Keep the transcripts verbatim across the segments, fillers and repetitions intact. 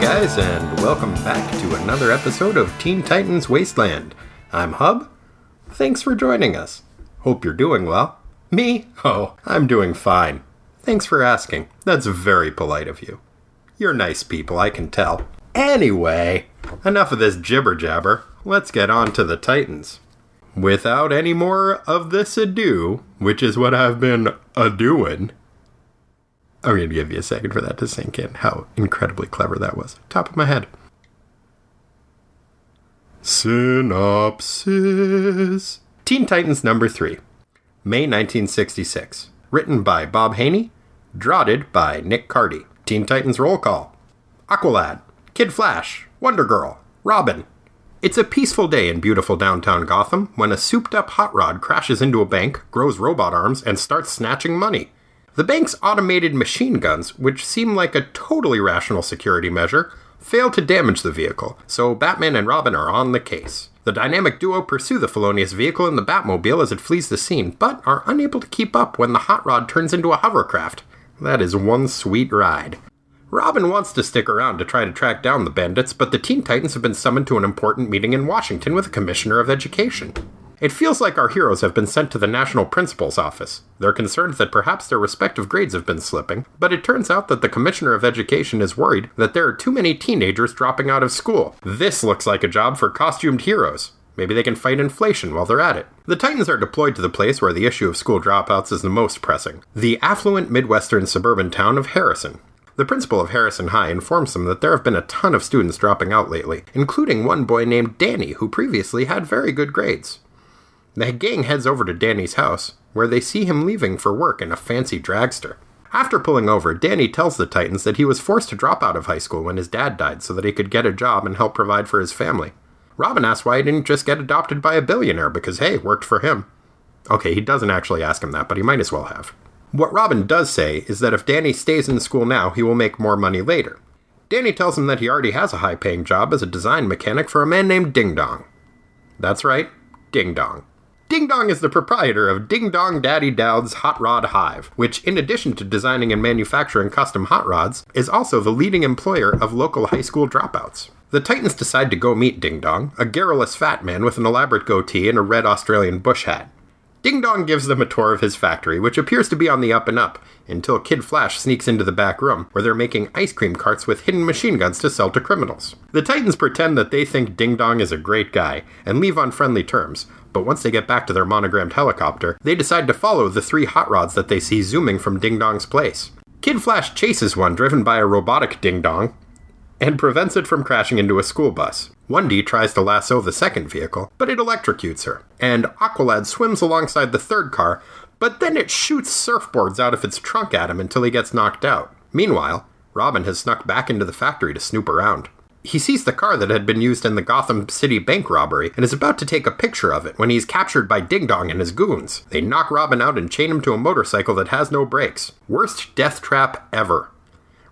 guys, and welcome back to another episode of Teen Titans Wasteland. I'm Hub. Thanks for joining us. Hope you're doing well. Me? Oh, I'm doing fine. Thanks for asking. That's very polite of you. You're nice people, I can tell. Anyway, enough of this jibber-jabber. Let's get on to the Titans. Without any more of this ado, which is what I've been a-doing. I'm going to give you a second for that to sink in, how incredibly clever that was. Top of my head. Synopsis. Teen Titans number three, May nineteen sixty-six. Written by Bob Haney, draughted by Nick Cardy. Teen Titans roll call. Aqualad, Kid Flash, Wonder Girl, Robin. It's a peaceful day in beautiful downtown Gotham when a souped-up hot rod crashes into a bank, grows robot arms, and starts snatching money. The bank's automated machine guns, which seem like a totally rational security measure, fail to damage the vehicle, so Batman and Robin are on the case. The dynamic duo pursue the felonious vehicle in the Batmobile as it flees the scene, but are unable to keep up when the hot rod turns into a hovercraft. That is one sweet ride. Robin wants to stick around to try to track down the bandits, but the Teen Titans have been summoned to an important meeting in Washington with the Commissioner of Education. It feels like our heroes have been sent to the National Principal's office. They're concerned that perhaps their respective grades have been slipping, but it turns out that the Commissioner of Education is worried that there are too many teenagers dropping out of school. This looks like a job for costumed heroes. Maybe they can fight inflation while they're at it. The Titans are deployed to the place where the issue of school dropouts is the most pressing, the affluent Midwestern suburban town of Harrison. The principal of Harrison High informs them that there have been a ton of students dropping out lately, including one boy named Danny, who previously had very good grades. The gang heads over to Danny's house, where they see him leaving for work in a fancy dragster. After pulling over, Danny tells the Titans that he was forced to drop out of high school when his dad died so that he could get a job and help provide for his family. Robin asks why he didn't just get adopted by a billionaire because, hey, it worked for him. Okay, he doesn't actually ask him that, but he might as well have. What Robin does say is that if Danny stays in school now, he will make more money later. Danny tells him that he already has a high-paying job as a design mechanic for a man named Ding Dong. That's right, Ding Dong. Ding Dong is the proprietor of Ding Dong Daddy Dowd's Hot Rod Hive, which, in addition to designing and manufacturing custom hot rods, is also the leading employer of local high school dropouts. The Titans decide to go meet Ding Dong, a garrulous fat man with an elaborate goatee and a red Australian bush hat. Ding Dong gives them a tour of his factory, which appears to be on the up and up, until Kid Flash sneaks into the back room, where they're making ice cream carts with hidden machine guns to sell to criminals. The Titans pretend that they think Ding Dong is a great guy, and leave on friendly terms, but once they get back to their monogrammed helicopter, they decide to follow the three hot rods that they see zooming from Ding Dong's place. Kid Flash chases one driven by a robotic Ding Dong, and prevents it from crashing into a school bus. one D tries to lasso the second vehicle, but it electrocutes her, and Aqualad swims alongside the third car, but then it shoots surfboards out of its trunk at him until he gets knocked out. Meanwhile, Robin has snuck back into the factory to snoop around. He sees the car that had been used in the Gotham City bank robbery and is about to take a picture of it when he's captured by Ding Dong and his goons. They knock Robin out and chain him to a motorcycle that has no brakes. Worst death trap ever.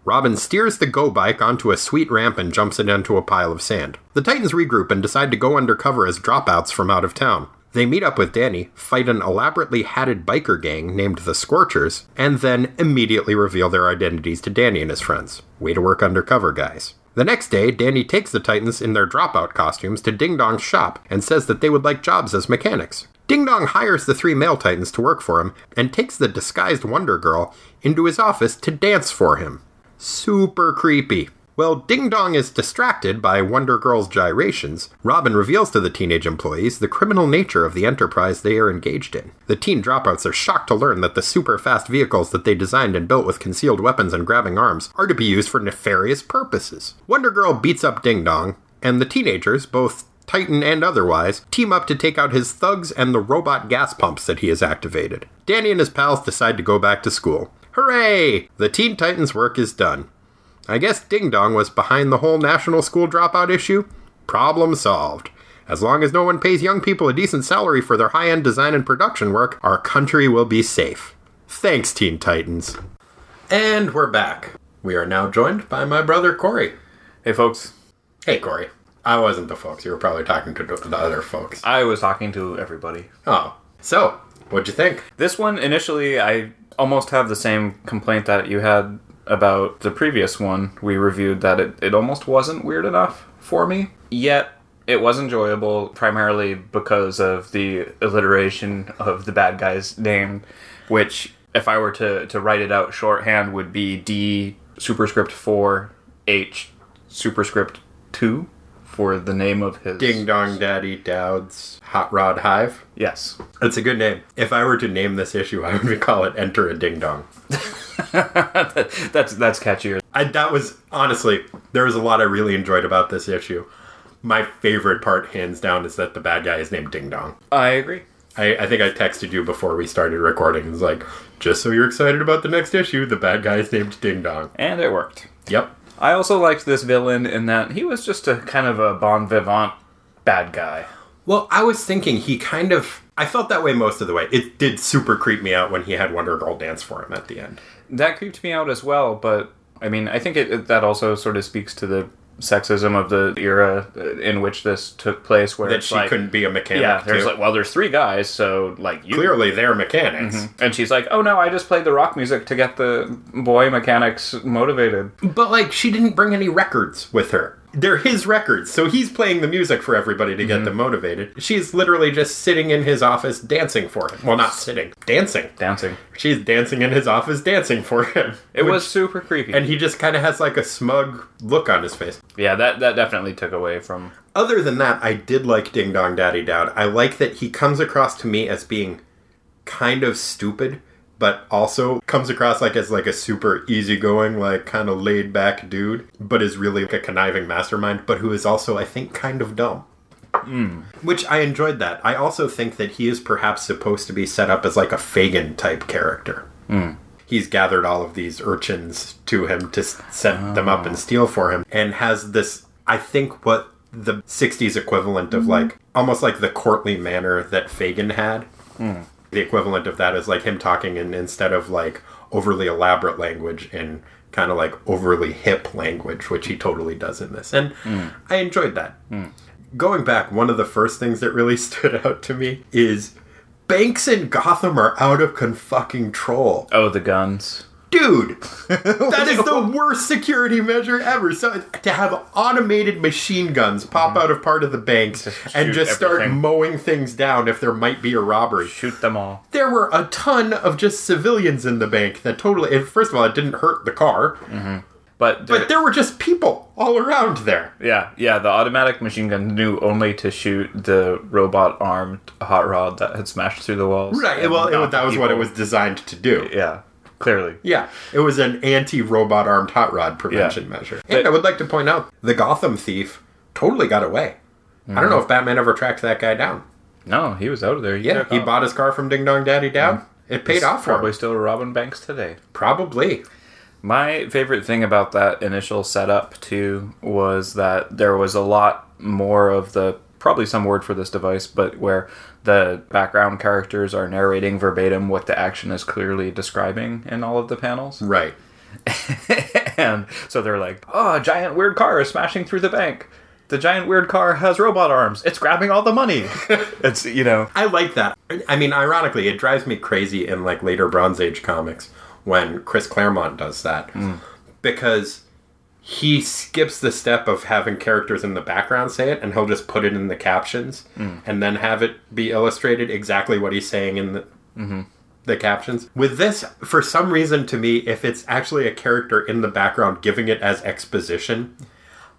Robin steers the go-bike onto a sweet ramp and jumps it into a pile of sand. The Titans regroup and decide to go undercover as dropouts from out of town. They meet up with Danny, fight an elaborately hatted biker gang named the Scorchers, and then immediately reveal their identities to Danny and his friends. Way to work undercover, guys. The next day, Danny takes the Titans in their dropout costumes to Ding Dong's shop and says that they would like jobs as mechanics. Ding Dong hires the three male Titans to work for him and takes the disguised Wonder Girl into his office to dance for him. Super creepy. Well, Ding Dong is distracted by Wonder Girl's gyrations. Robin reveals to the teenage employees the criminal nature of the enterprise they are engaged in. The teen dropouts are shocked to learn that the super-fast vehicles that they designed and built with concealed weapons and grabbing arms are to be used for nefarious purposes. Wonder Girl beats up Ding Dong, and the teenagers, both Titan and otherwise, team up to take out his thugs and the robot gas pumps that he has activated. Danny and his pals decide to go back to school. Hooray! The Teen Titans' work is done. I guess Ding Dong was behind the whole national school dropout issue. Problem solved. As long as no one pays young people a decent salary for their high-end design and production work, our country will be safe. Thanks, Teen Titans. And we're back. We are now joined by my brother, Corey. Hey, folks. Hey, Corey. I wasn't the folks. You were probably talking to the other folks. I was talking to everybody. Oh. So, what'd you think? This one, initially, I almost have the same complaint that you had about the previous one we reviewed that it, it almost wasn't weird enough for me, yet it was enjoyable primarily because of the alliteration of the bad guy's name, which if I were to, to write it out shorthand would be D superscript four H superscript two for the name of his... Ding Dong Daddy Dowd's Hot Rod Hive. Yes. It's a good name. If I were to name this issue, I would call it Enter a Ding Dong. that's, that's catchier. I, that was, honestly, there was a lot I really enjoyed about this issue. My favorite part, hands down, is that the bad guy is named Ding Dong. I agree. I, I think I texted you before we started recording. It was like, just so you're excited about the next issue, the bad guy is named Ding Dong. And it worked. Yep. I also liked this villain in that he was just a kind of a bon vivant bad guy. Well, I was thinking he kind of... I felt that way most of the way. It did super creep me out when he had Wonder Girl dance for him at the end. That creeped me out as well, but, I mean, I think it, it, that also sort of speaks to the sexism of the era in which this took place, where that she like, couldn't be a mechanic. Yeah, there's too. like, well, there's three guys, so like you clearly they're mechanics, mm-hmm. and she's like, oh no, I just played the rock music to get the boy mechanics motivated. But like, she didn't bring any records with her. They're his records, so he's playing the music for everybody to get mm-hmm. them motivated. She's literally just sitting in his office dancing for him. Well, not sitting. Dancing. Dancing. She's dancing in his office dancing for him. It which, was super creepy. And he just kind of has like a smug look on his face. Yeah, that, that definitely took away from... Other than that, I did like Ding Dong Daddy Dowd. I like that he comes across to me as being kind of stupid, but also comes across like as like a super easygoing, like kind of laid back dude, but is really like a conniving mastermind, but who is also, I think, kind of dumb. Mm. Which I enjoyed that. I also think that he is perhaps supposed to be set up as like a Fagin type character. Mm. He's gathered all of these urchins to him to set oh. them up and steal for him, and has this, I think, what the sixties equivalent of mm. like, almost like the courtly manner that Fagin had. Mm. The equivalent of that is like him talking in, instead of like overly elaborate language, in kind of like overly hip language, which he totally does in this. And mm. I enjoyed that. Mm. Going back, one of the first things that really stood out to me is Banks and Gotham are out of confucking-troll. Oh, the guns. Dude, that is the worst security measure ever. So to have automated machine guns pop mm-hmm. out of part of the banks just and just start everything. mowing things down if there might be a robbery. Shoot them all. There were a ton of just civilians in the bank that totally... First of all, it didn't hurt the car. Mm-hmm. But there, but there were just people all around there. Yeah, yeah. The automatic machine gun knew only to shoot the robot-armed hot rod that had smashed through the walls. Right, well, it, that was people. What it was designed to do. Yeah. Clearly. Yeah. It was an anti-robot armed hot rod prevention yeah. measure. And but, I would like to point out, the Gotham thief totally got away. Mm-hmm. I don't know if Batman ever tracked that guy down. No, he was out of there. He yeah, he off. bought his car from Ding Dong Daddy Down. Mm-hmm. It paid He's off for probably him. Probably still robbing banks today. Probably. My favorite thing about that initial setup, too, was that there was a lot more of the... Probably some word for this device, but where the background characters are narrating verbatim what the action is clearly describing in all of the panels. Right. And so they're like, oh, a giant weird car is smashing through the bank. The giant weird car has robot arms. It's grabbing all the money. It's, you know. I like that. I mean, ironically, it drives me crazy in like later Bronze Age comics when Chris Claremont does that. Mm. Because... he skips the step of having characters in the background say it, and he'll just put it in the captions mm. and then have it be illustrated exactly what he's saying in the, mm-hmm. the captions. With this, for some reason to me, if it's actually a character in the background giving it as exposition,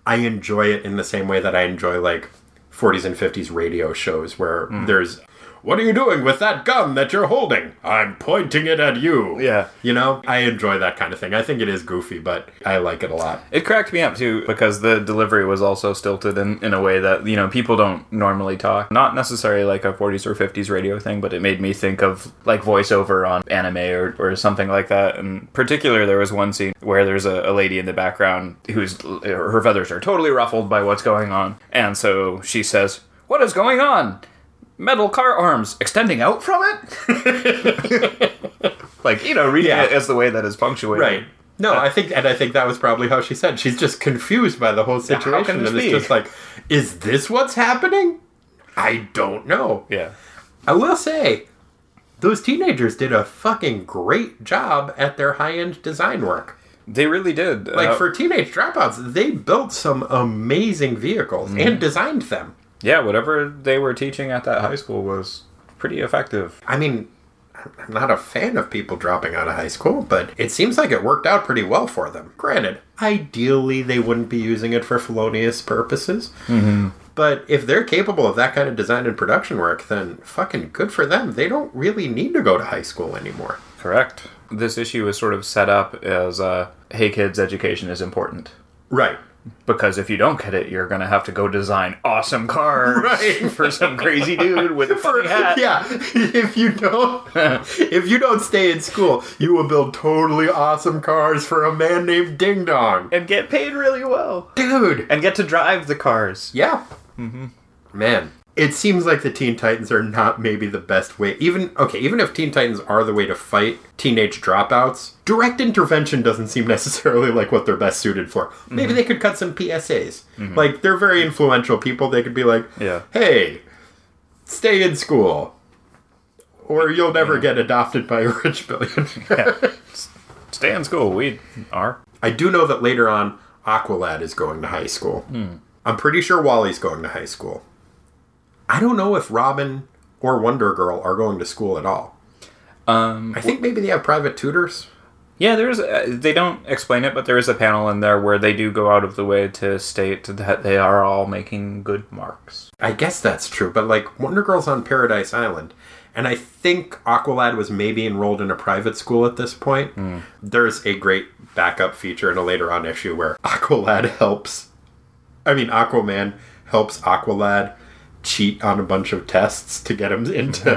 I enjoy it in the same way that I enjoy like forties and fifties radio shows where mm. there's... What are you doing with that gun that you're holding? I'm pointing it at you. Yeah. You know, I enjoy that kind of thing. I think it is goofy, but I like it a lot. It cracked me up, too, because the delivery was also stilted in, in a way that, you know, people don't normally talk. Not necessarily like a forties or fifties radio thing, but it made me think of, like, voiceover on anime or, or something like that. In particular, there was one scene where there's a, a lady in the background who's, her feathers are totally ruffled by what's going on. And so she says, "What is going on? Metal car arms extending out from it?" Like, you know, reading yeah. it as the way that is punctuated. Right. No, uh, I think, and I think that was probably how she said. She's just confused by the whole situation. How can this be? It's just like, is this what's happening? I don't know. Yeah. I will say, those teenagers did a fucking great job at their high-end design work. They really did. Like, uh, for Teenage Dropouts, they built some amazing vehicles mm. and designed them. Yeah, whatever they were teaching at that high school was pretty effective. I mean, I'm not a fan of people dropping out of high school, but it seems like it worked out pretty well for them. Granted, ideally they wouldn't be using it for felonious purposes. Mm-hmm. But if they're capable of that kind of design and production work, then fucking good for them. They don't really need to go to high school anymore. Correct. This issue is sort of set up as, uh, hey kids, education is important. Right. Because if you don't get it, you're going to have to go design awesome cars right. for some crazy dude with a funny hat. Yeah. If you don't if you don't stay in school, you will build totally awesome cars for a man named Ding Dong. And get paid really well. Dude. And get to drive the cars. Yeah. Mm-hmm. Man. It seems like the Teen Titans are not maybe the best way. Even okay, even if Teen Titans are the way to fight teenage dropouts, direct intervention doesn't seem necessarily like what they're best suited for. Mm-hmm. Maybe they could cut some P S As. Mm-hmm. Like, they're very influential people. They could be like, yeah. hey, stay in school, or you'll never yeah. get adopted by a rich billionaire. yeah. Stay in school. We are. I do know that later on, Aqualad is going to high school. Mm. I'm pretty sure Wally's going to high school. I don't know if Robin or Wonder Girl are going to school at all. Um, I think maybe they have private tutors. Yeah, there's. Uh, they don't explain it, but there is a panel in there where they do go out of the way to state that they are all making good marks. I guess that's true, but like Wonder Girl's on Paradise Island, and I think Aqualad was maybe enrolled in a private school at this point. Mm. There's a great backup feature in a later on issue where Aqualad helps. I mean, Aquaman helps Aqualad cheat on a bunch of tests to get him into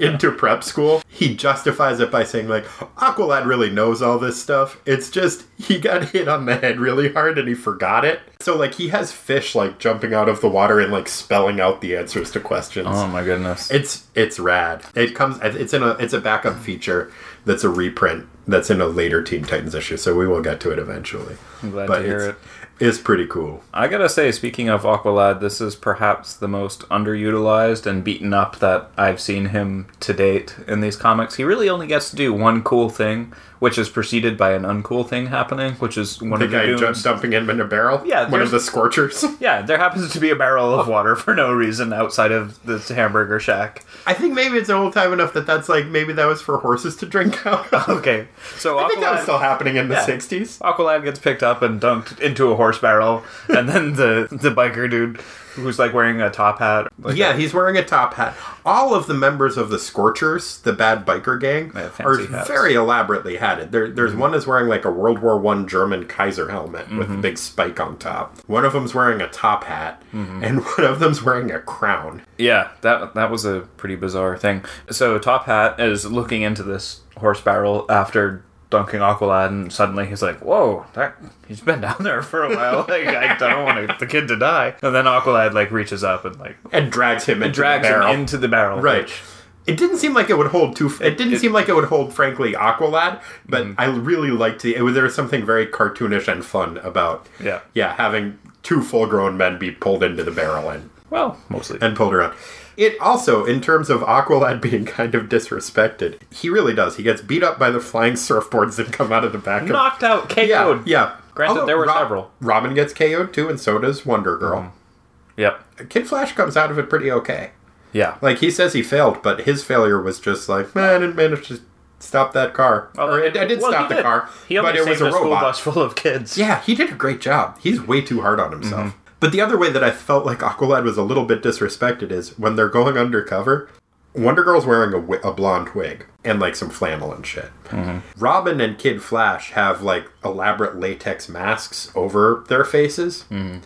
into prep school. He justifies it by saying, like, Aqualad really knows all this stuff. It's just he got hit on the head really hard and he forgot it. So, like, he has fish, like, jumping out of the water and, like, spelling out the answers to questions. Oh, my goodness. It's it's rad. It comes... It's in a it's a backup feature that's a reprint that's in a later Teen Titans issue, so we will get to it eventually. I'm glad but to hear it. It's pretty cool. I gotta say, speaking of Aqualad, this is perhaps the most underutilized and beaten up that I've seen him to date in these comics. He really only gets to do one cool thing, which is preceded by an uncool thing happening, which is one the of the guy dooms. dumping him in a barrel? Yeah. One of the Scorchers? Yeah, there happens to be a barrel of water for no reason outside of this hamburger shack. I think maybe it's old time enough that that's like, maybe that was for horses to drink out of. Okay. So I Aqualad, think that was still happening in the yeah, sixties. Aqualad gets picked up and dunked into a horse horse barrel, and then the the biker dude who's like wearing a top hat like yeah that. He's wearing a top hat. All of the members of the Scorchers, the bad biker gang, are hats. Very elaborately hatted. There, there's mm-hmm. one is wearing like a World War One German Kaiser helmet mm-hmm. with a big spike on top. One of them's wearing a top hat mm-hmm. and one of them's wearing a crown. Yeah, that that was a pretty bizarre thing. So top hat is looking into this horse barrel after dunking Aqualad, and suddenly he's like, whoa, that he's been down there for a while. Like, I don't want the kid to die. And then Aqualad, like, reaches up and, like... And drags him and into drags the barrel. him into the barrel. Right. Which, it didn't seem like it would hold too... It didn't it, seem like it would hold, frankly, Aqualad, but mm-hmm. I really liked the... It was, there was something very cartoonish and fun about, yeah, yeah, having two full-grown men be pulled into the barrel and... Well, mostly. And pulled around. It also, in terms of Aqualad being kind of disrespected, he really does. He gets beat up by the flying surfboards that come out of the back of... Knocked out, K O'd. Yeah, yeah. Granted, although there were Rob, several. Robin gets K O'd too, and so does Wonder Girl. Mm-hmm. Yep. Kid Flash comes out of it pretty okay. Yeah. Like, he says he failed, but his failure was just like, man, I didn't manage to stop that car. Well, or I, I did well, stop the did. car, he only but saved it was a, a robot. School bus full of kids. Yeah, he did a great job. He's way too hard on himself. Mm-hmm. But the other way that I felt like Aqualad was a little bit disrespected is when they're going undercover, Wonder Girl's wearing a, wi- a blonde wig and, like, some flannel and shit. Mm-hmm. Robin and Kid Flash have, like, elaborate latex masks over their faces. Mm-hmm.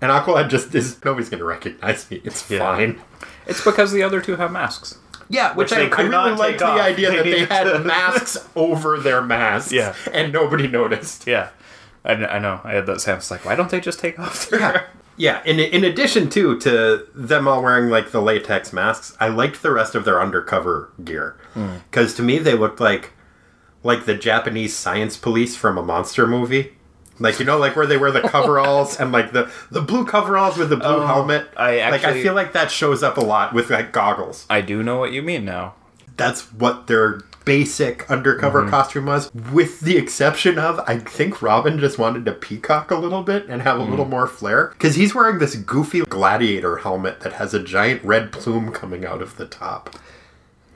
And Aqualad just is, nobody's going to recognize me. It's yeah. fine. It's because the other two have masks. Yeah, which, which I, I really liked the idea they that they had to... masks over their masks. Yeah. And nobody noticed. Yeah. I know. I had that sense, like, why don't they just take off their... Yeah, yeah. In, in addition, too, to them all wearing, like, the latex masks, I liked the rest of their undercover gear. Because mm. to me, they looked like like the Japanese science police from a monster movie. Like, you know, like, where they wear the coveralls and, like, the, the blue coveralls with the blue um, helmet. I actually... Like, I feel like that shows up a lot with, like, goggles. I do know what you mean now. That's what their basic undercover mm-hmm. costume was, with the exception of, I think Robin just wanted to peacock a little bit and have a mm-hmm. little more flair, because he's wearing this goofy gladiator helmet that has a giant red plume coming out of the top.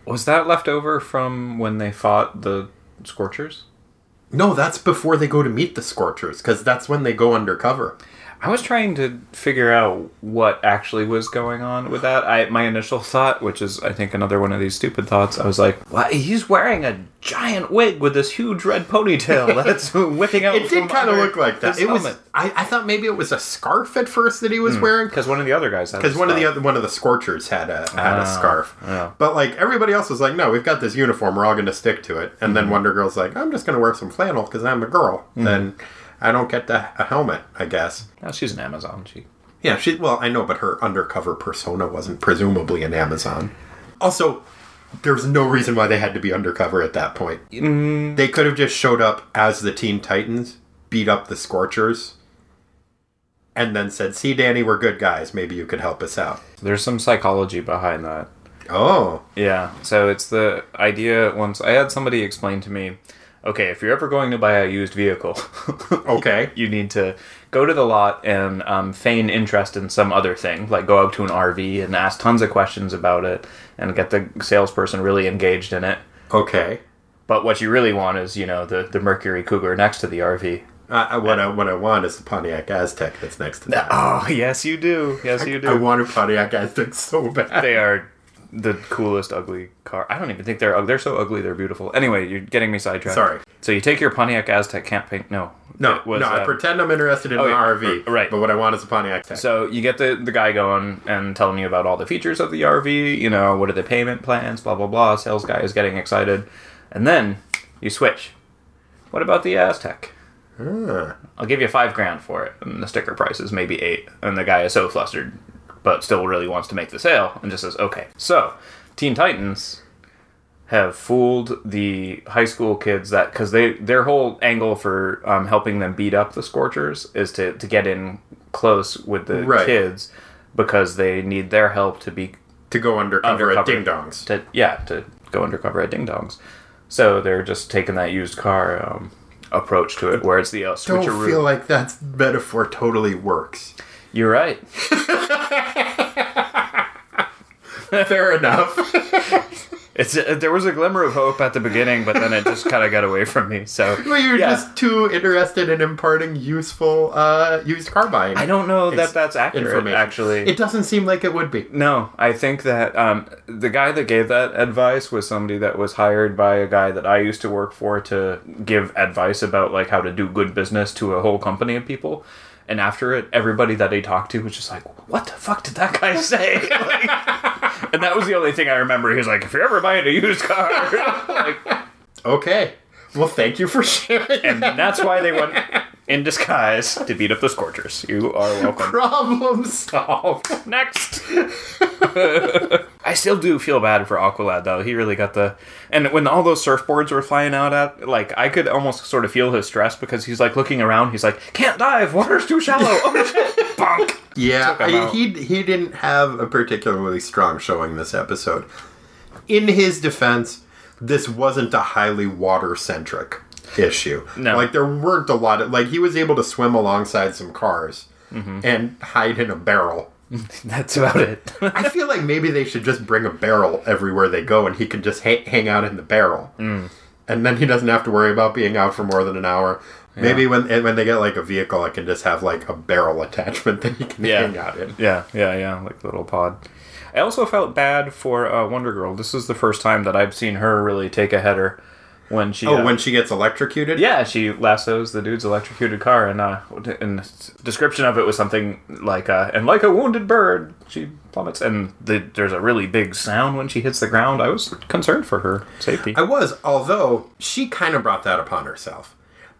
Was that left over from when they fought the Scorchers? No, that's before they go to meet the Scorchers, because that's when they go undercover. I was trying to figure out what actually was going on with that. I My initial thought, which is, I think, another one of these stupid thoughts, I was like, what? He's wearing a giant wig with this huge red ponytail that's whipping out. It did kind of look like that. It was, I, I thought maybe it was a scarf at first that he was mm, wearing. Because one of the other guys had a scarf. Because one of the other, one of the Scorchers had a had oh, a scarf. Yeah. But, like, everybody else was like, no, we've got this uniform. We're all going to stick to it. And mm-hmm. then Wonder Girl's like, I'm just going to wear some flannel because I'm a girl. Mm-hmm. Then I don't get the, a helmet, I guess. No, she's an Amazon. She, yeah, she. Well, I know, but her undercover persona wasn't presumably an Amazon. Also, there's no reason why they had to be undercover at that point. Mm. They could have just showed up as the Teen Titans, beat up the Scorchers, and then said, see, Danny, we're good guys. Maybe you could help us out. There's some psychology behind that. Oh. Yeah, so it's the idea once... I had somebody explain to me... Okay, if you're ever going to buy a used vehicle, okay, you need to go to the lot and um, feign interest in some other thing, like go up to an R V and ask tons of questions about it and get the salesperson really engaged in it. Okay. But what you really want is, you know, the, the Mercury Cougar next to the R V. Uh, what, and, I, what I want is the Pontiac Aztec that's next to that. Oh, yes, you do. Yes, I, you do. I want a Pontiac Aztec so bad. They are... the coolest ugly car. I don't even think they're ugly. They're so ugly, they're beautiful. Anyway, you're getting me sidetracked. Sorry. So you take your Pontiac Aztec campaign. No. No, was, no. Uh, I pretend I'm interested in oh, an yeah, R V. Right. But what I want is a Pontiac Aztec. So you get the, the guy going and telling you about all the features of the R V. You know, what are the payment plans, blah, blah, blah. Sales guy is getting excited. And then you switch. What about the Aztec? Hmm. I'll give you five grand for it. And the sticker price is maybe eight. And the guy is so flustered, but still really wants to make the sale, and just says, okay. So, Teen Titans have fooled the high school kids that, because they their whole angle for um, helping them beat up the Scorchers is to, to get in close with the right. kids, because they need their help to be... To go undercover, undercover at Ding Dongs. To, yeah, to go undercover at Ding Dongs. So they're just taking that used car um, approach to it, where it's the uh, switcheroo. Don't feel like that metaphor totally works. You're right. Fair enough. It's uh, there was a glimmer of hope at the beginning, but then it just kind of got away from me. So well, you're yeah. just too interested in imparting useful uh, used car buying. I don't know that that's accurate. Actually, it doesn't seem like it would be. No, I think that um, the guy that gave that advice was somebody that was hired by a guy that I used to work for to give advice about like how to do good business to a whole company of people. And after it, everybody that he talked to was just like, what the fuck did that guy say? Like, and that was the only thing I remember. He was like, if you're ever buying a used car. Like, okay. Well, thank you for sharing. And that's why they went in disguise to beat up the Scorchers. You are welcome. Problem solved. Next. I still do feel bad for Aqualad, though. He really got the... And when all those surfboards were flying out at... Like, I could almost sort of feel his stress because he's, like, looking around. He's like, can't dive. Water's too shallow. Oh, shit. Bonk. Yeah, I, he, he didn't have a particularly strong showing this episode. In his defense... This wasn't a highly water-centric issue. No. Like, there weren't a lot of... Like, he was able to swim alongside some cars mm-hmm. and hide in a barrel. That's about it. I feel like maybe they should just bring a barrel everywhere they go, and he can just ha- hang out in the barrel. Mm. And then he doesn't have to worry about being out for more than an hour. Yeah. Maybe when when they get, like, a vehicle, I can just have, like, a barrel attachment that he can yeah. hang out in. Yeah, yeah, yeah. Like a little pod. I also felt bad for uh, Wonder Girl. This is the first time that I've seen her really take a header when she... Oh, uh, when she gets electrocuted? Yeah, she lassos the dude's electrocuted car, and uh, and the description of it was something like, uh, and like a wounded bird, she plummets, and the, there's a really big sound when she hits the ground. I was concerned for her safety. I was, although she kind of brought that upon herself,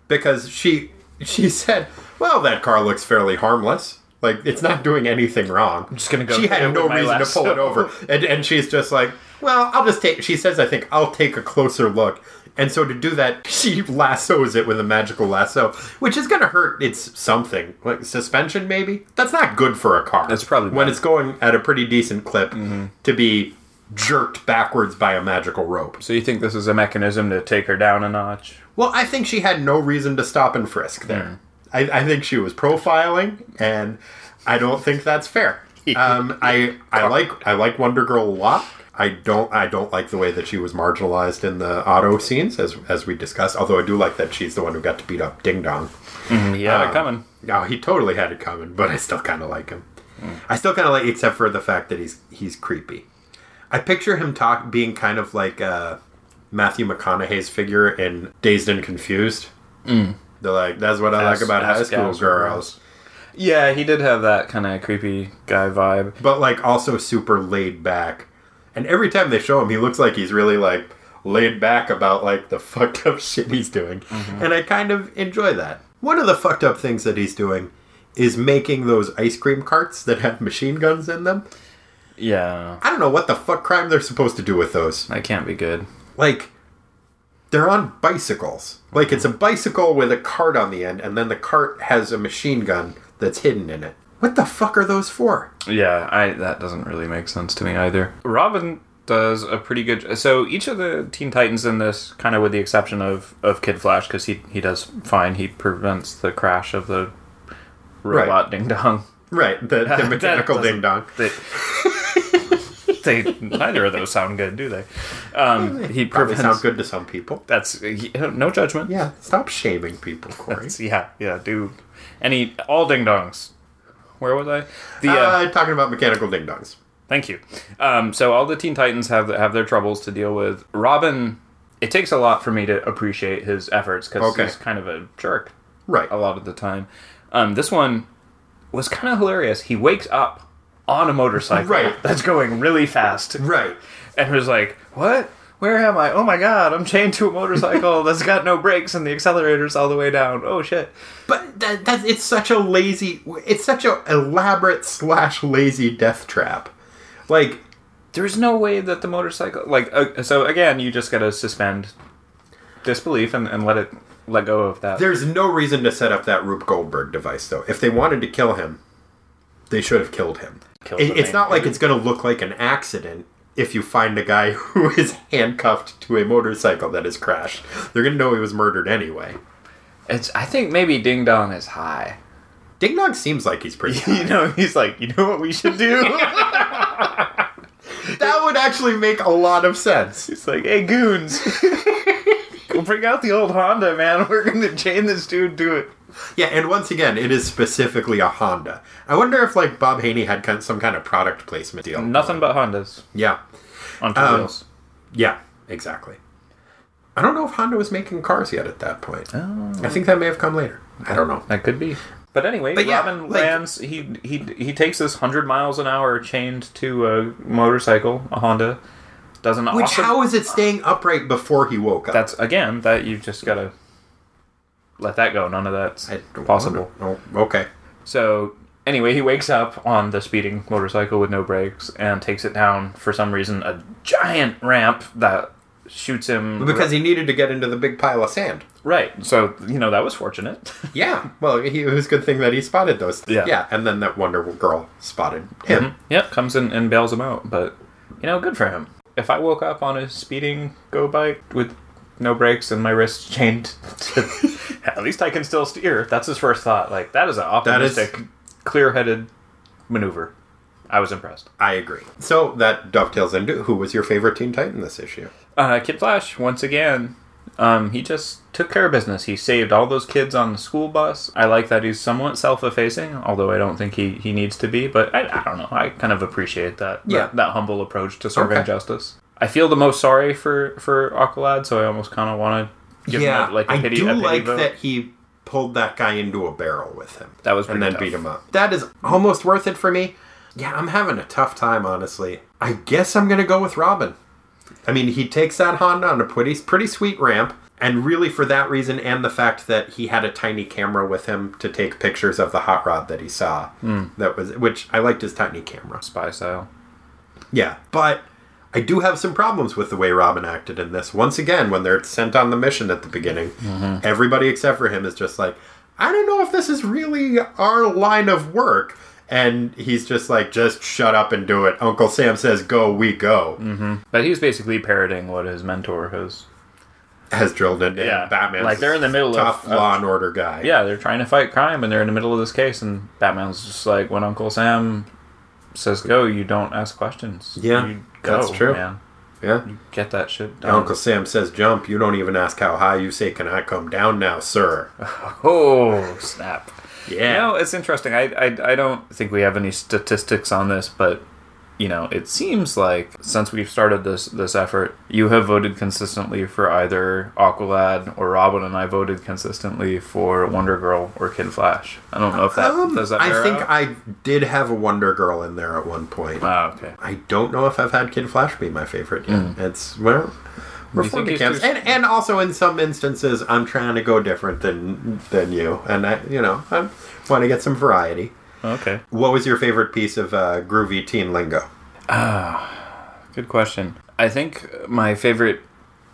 because she she said, well, that car looks fairly harmless. Like, it's not doing anything wrong. I'm just going to go. She had no reason to pull it over. And and she's just like, well, I'll just take... She says, I think, I'll take a closer look. And so to do that, she lassos it with a magical lasso, which is going to hurt its something. Like, suspension, maybe? That's not good for a car. That's probably bad. When it's going at a pretty decent clip mm-hmm. to be jerked backwards by a magical rope. So you think this is a mechanism to take her down a notch? Well, I think she had no reason to stop and frisk there. Mm. I, I think she was profiling, and I don't think that's fair. Um, I I like I like Wonder Girl a lot. I don't I don't like the way that she was marginalized in the auto scenes, as as we discussed. Although I do like that she's the one who got to beat up Ding Dong. Mm-hmm, he had um, it coming. No, he totally had it coming, but I still kind of like him. Mm. I still kind of like, except for the fact that he's he's creepy. I picture him talk being kind of like uh, Matthew McConaughey's figure in Dazed and Confused. Mm. They're like, that's what I as, like about high school girls. girls. Yeah, he did have that kind of creepy guy vibe, but like also super laid back. And every time they show him, he looks like he's really like laid back about like the fucked up shit he's doing. Mm-hmm. And I kind of enjoy that. One of the fucked up things that he's doing is making those ice cream carts that have machine guns in them. Yeah. I don't know what the fuck crime they're supposed to do with those. That can't be good. Like, they're on bicycles. Like, it's a bicycle with a cart on the end, and then the cart has a machine gun that's hidden in it. What the fuck are those for? Yeah, I that doesn't really make sense to me either. Robin does a pretty good... So, each of the Teen Titans in this, kind of with the exception of, of Kid Flash, because he, he does fine. He prevents the crash of the robot right. Ding-dong. Right, the, the mechanical Ding-dong. They, they, neither of those sound good, do they? Um, well, they he prevents, sound good to some people. That's he, no judgment. Yeah, stop shaming people, Corey. That's, yeah, yeah, do... Any... All Ding-dongs. Where was I? The, uh, uh, talking about mechanical Ding-dongs. Thank you. Um, so all the Teen Titans have have their troubles to deal with. Robin, it takes a lot for me to appreciate his efforts because okay. he's kind of a jerk right. a lot of the time. Um, this one was kind of hilarious. He wakes up on a motorcycle right. that's going really fast. Right. And was like, what? Where am I? Oh my god, I'm chained to a motorcycle that's got no brakes and the accelerator's all the way down. Oh shit. But that, that it's such a lazy... It's such an elaborate slash lazy death trap. Like, there's no way that the motorcycle... Like, uh, so again, you just gotta suspend disbelief and, and let it... Let go of that. There's no reason to set up that Rube Goldberg device, though. If they wanted to kill him, they should have killed him. Killed it, it's not like it's going to look like an accident if you find a guy who is handcuffed to a motorcycle that has crashed. They're going to know he was murdered anyway. It's. I think maybe Ding Dong is high. Ding Dong seems like he's pretty high. You know, he's like, you know what we should do? That would actually make a lot of sense. He's like, hey, goons. We'll bring out the old Honda, man. We're going to chain this dude to it. Yeah, and once again, it is specifically a Honda. I wonder if, like, Bob Haney had kind of some kind of product placement deal. Nothing but Hondas. Yeah. On two um, wheels. Yeah, exactly. I don't know if Honda was making cars yet at that point. Oh. I think that may have come later. I don't know. That could be. But anyway, but Robin yeah, like, lands. He, he, he takes this one hundred miles an hour chained to a motorcycle, a Honda. Doesn't Which, awesome... how is it staying upright before he woke up? That's, again, that you've just got to let that go. None of that's possible. Oh, okay. So, anyway, he wakes up on the speeding motorcycle with no brakes and takes it down, for some reason, a giant ramp that shoots him... Because ra- he needed to get into the big pile of sand. Right. So, you know, that was fortunate. Yeah. Well, he, it was a good thing that he spotted those things. Yeah. yeah. And then that Wonder Girl spotted him. Mm-hmm. Yep. Comes in and bails him out. But, you know, good for him. If I woke up on a speeding go bike with no brakes and my wrist chained, to, at least I can still steer. That's his first thought. Like, that is an optimistic, that is, clear-headed maneuver. I was impressed. I agree. So that dovetails into who was your favorite Teen Titan this issue? Uh, Kid Flash, once again. Um, he just took care of business. He saved all those kids on the school bus. I like that he's somewhat self-effacing, although I don't think he, he needs to be. But I, I don't know. I kind of appreciate that, yeah. that, that humble approach to serving okay. justice. I feel the most sorry for, for Aqualad, so I almost kind of want to give yeah, him a, like a pity vote. I do like vote. That he pulled that guy into a barrel with him. That was pretty tough. And then beat him up. That is almost worth it for me. Yeah, I'm having a tough time, honestly. I guess I'm going to go with Robin. I mean, he takes that Honda on a pretty, pretty sweet ramp, and really for that reason and the fact that he had a tiny camera with him to take pictures of the hot rod that he saw. Mm. That was, which I liked his tiny camera. Spy style. Yeah, but I do have some problems with the way Robin acted in this. Once again, when they're sent on the mission at the beginning, mm-hmm. everybody except for him is just like, I don't know if this is really our line of work. And he's just like, just shut up and do it. Uncle Sam says go, we go. Mm-hmm. But he's basically parroting what his mentor has... has drilled into yeah. Batman's like they're in the middle tough of, law of, and order guy. Yeah, they're trying to fight crime, and they're in the middle of this case, and Batman's just like, when Uncle Sam says go, you don't ask questions. Yeah, you go, that's true. Man. Yeah. You get that shit done. Uncle Sam says jump, you don't even ask how high. You say, can I come down now, sir? Oh, snap. Yeah. You know, it's interesting. I, I I don't think we have any statistics on this, but, you know, it seems like since we've started this this effort, you have voted consistently for either Aqualad or Robin, and I voted consistently for Wonder Girl or Kid Flash. I don't know if that um, does that I think out? I did have a Wonder Girl in there at one point. Oh, okay. I don't know if I've had Kid Flash be my favorite yet. Mm. It's... well. Camps. Just... And and also in some instances, I'm trying to go different than than you, and I you know I want to get some variety. Okay. What was your favorite piece of uh, groovy teen lingo? Ah, uh, good question. I think my favorite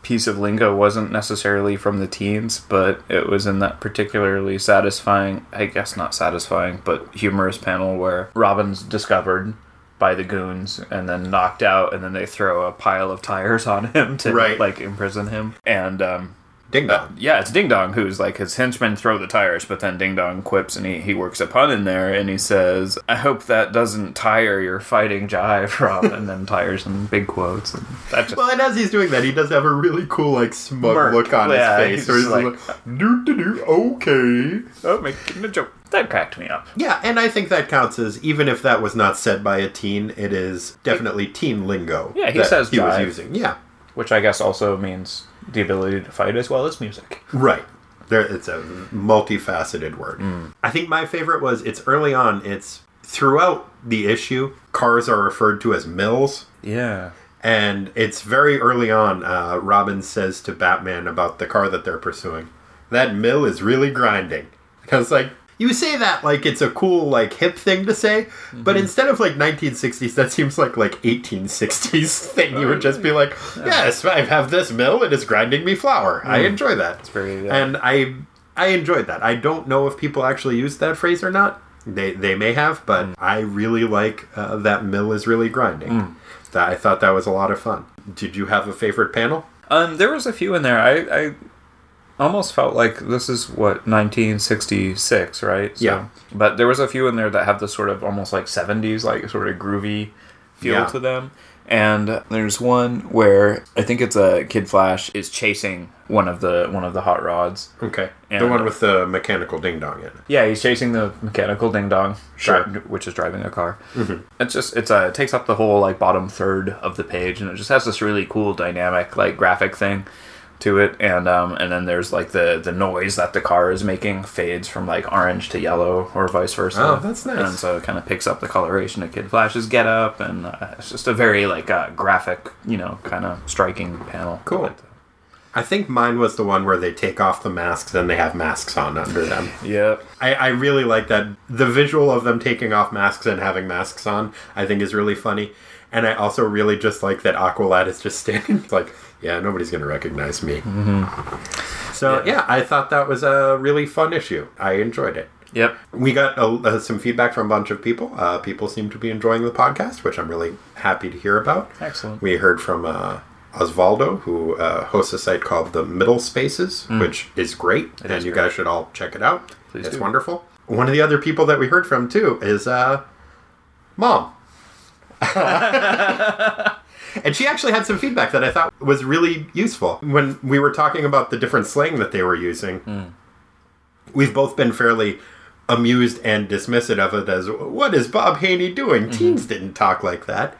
piece of lingo wasn't necessarily from the teens, but it was in that particularly satisfying, I guess not satisfying, but humorous panel where Robin's discovered by the goons and then knocked out, and then they throw a pile of tires on him to right. like imprison him. And um Ding Dong. Uh, yeah, it's Ding Dong who's like, his henchmen throw the tires, but then Ding Dong quips, and he, he works a pun in there, and he says, I hope that doesn't tire your fighting jive, Rob, and then tires in big quotes. And that just... Well, and as he's doing that, he does have a really cool, like, smug Merc. look on yeah, his face, where he's like, like doo-doo-doo, okay. Oh, making a joke. That cracked me up. Yeah, and I think that counts as, even if that was not said by a teen, it is definitely teen lingo. Yeah, he that says he jive, was using. Yeah. Which I guess also means... the ability to fight as well as music. Right. There, it's a multifaceted word. Mm. I think my favorite was, it's early on, it's throughout the issue, cars are referred to as mills. Yeah. And it's very early on, uh, Robin says to Batman about the car that they're pursuing, that mill is really grinding. I was like, you say that like it's a cool, like, hip thing to say, mm-hmm. but instead of, like, nineteen sixties, that seems like, like, eighteen sixties thing. You would just be like, yes, I have this mill, it is grinding me flour. Mm. I enjoy that. It's very, yeah. And I I enjoyed that. I don't know if people actually use that phrase or not. They they may have, but mm. I really like uh, that mill is really grinding. Mm. That, I thought that was a lot of fun. Did you have a favorite panel? Um, there was a few in there. I... I... almost felt like this is what nineteen sixty-six, right? So, yeah. But there was a few in there that have this sort of almost like seventies, like sort of groovy feel yeah. to them. And there's one where I think it's a Kid Flash is chasing one of the one of the hot rods. Okay. And the one with the mechanical ding dong in it. Yeah, he's chasing the mechanical ding dong, sure, which is driving a car. Mm-hmm. It's just it's a it takes up the whole like bottom third of the page, and it just has this really cool dynamic like graphic thing to it, and um, and then there's like the, the noise that the car is making fades from like orange to yellow or vice versa. Oh, that's nice. And so it kind of picks up the coloration of Kid Flash's getup, and uh, it's just a very like uh, graphic, you know, kind of striking panel. Cool. Like I think mine was the one where they take off the masks and they have masks on under them. Yep. I, I really like that. The visual of them taking off masks and having masks on, I think, is really funny. And I also really just like that Aqualad is just standing like, yeah, nobody's going to recognize me. Mm-hmm. So, yeah. yeah, I thought that was a really fun issue. I enjoyed it. Yep. We got a, uh, some feedback from a bunch of people. Uh, people seem to be enjoying the podcast, which I'm really happy to hear about. Excellent. We heard from uh, Osvaldo, who uh, hosts a site called The Middle Spaces, mm. which is great. It and is you great. guys should all check it out. Please it's do. wonderful. One of the other people that we heard from, too, is uh, Mom. And she actually had some feedback that I thought was really useful. When we were talking about the different slang that they were using, mm. we've both been fairly amused and dismissive of it as, what is Bob Haney doing? Mm-hmm. Teens didn't talk like that.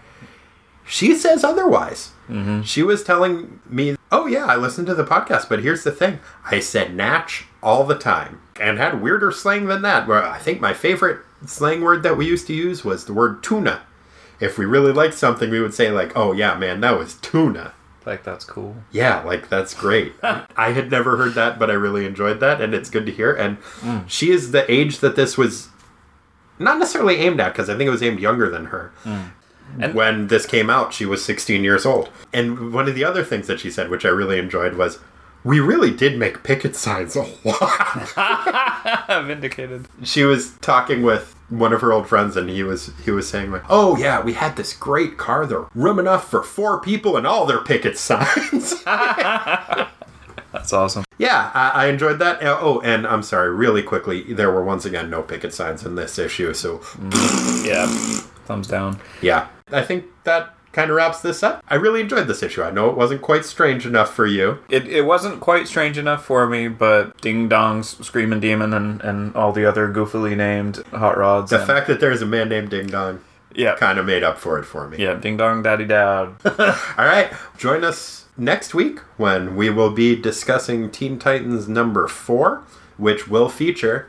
She says otherwise. Mm-hmm. She was telling me, oh yeah, I listened to the podcast, but here's the thing. I said natch all the time and had weirder slang than that. Where I think my favorite slang word that we used to use was the word tuna. If we really liked something, we would say, like, oh, yeah, man, that was tuna. Like, that's cool. Yeah, like, that's great. I had never heard that, but I really enjoyed that, and it's good to hear. And mm. she is the age that this was not necessarily aimed at, because I think it was aimed younger than her. Mm. And when this came out, she was sixteen years old. And one of the other things that she said, which I really enjoyed, was, we really did make picket signs a lot. Vindicated. She was talking with one of her old friends, and he was he was saying like, "Oh yeah, we had this great car. There, room enough for four people and all their picket signs." That's awesome. Yeah, I, I enjoyed that. Oh, and I'm sorry, really quickly, there were once again no picket signs in this issue, so mm, yeah, thumbs down. Yeah, I think that kind of wraps this up. I really enjoyed this issue. I know it wasn't quite strange enough for you. It it wasn't quite strange enough for me, but Ding Dong's Screaming Demon and, and all the other goofily named hot rods. The and... fact that there's a man named Ding Dong yeah. kind of made up for it for me. Yeah, Ding Dong Daddy Dowd. All right, join us next week when we will be discussing Teen Titans number four, which will feature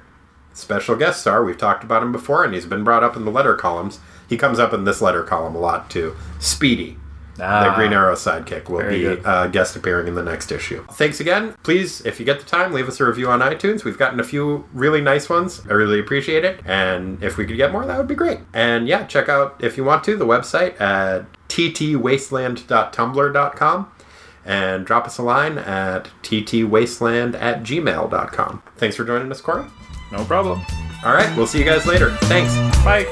special guest star. We've talked about him before, and he's been brought up in the letter columns. He comes up in this letter column a lot, too. Speedy, ah, the Green Arrow sidekick, will be uh, guest appearing in the next issue. Thanks again. Please, if you get the time, leave us a review on iTunes. We've gotten a few really nice ones. I really appreciate it. And if we could get more, that would be great. And yeah, check out, if you want to, the website at t t wasteland dot tumblr dot com and drop us a line at t t wasteland at gmail dot com. Thanks for joining us, Corey. No problem. All right, we'll see you guys later. Thanks. Bye.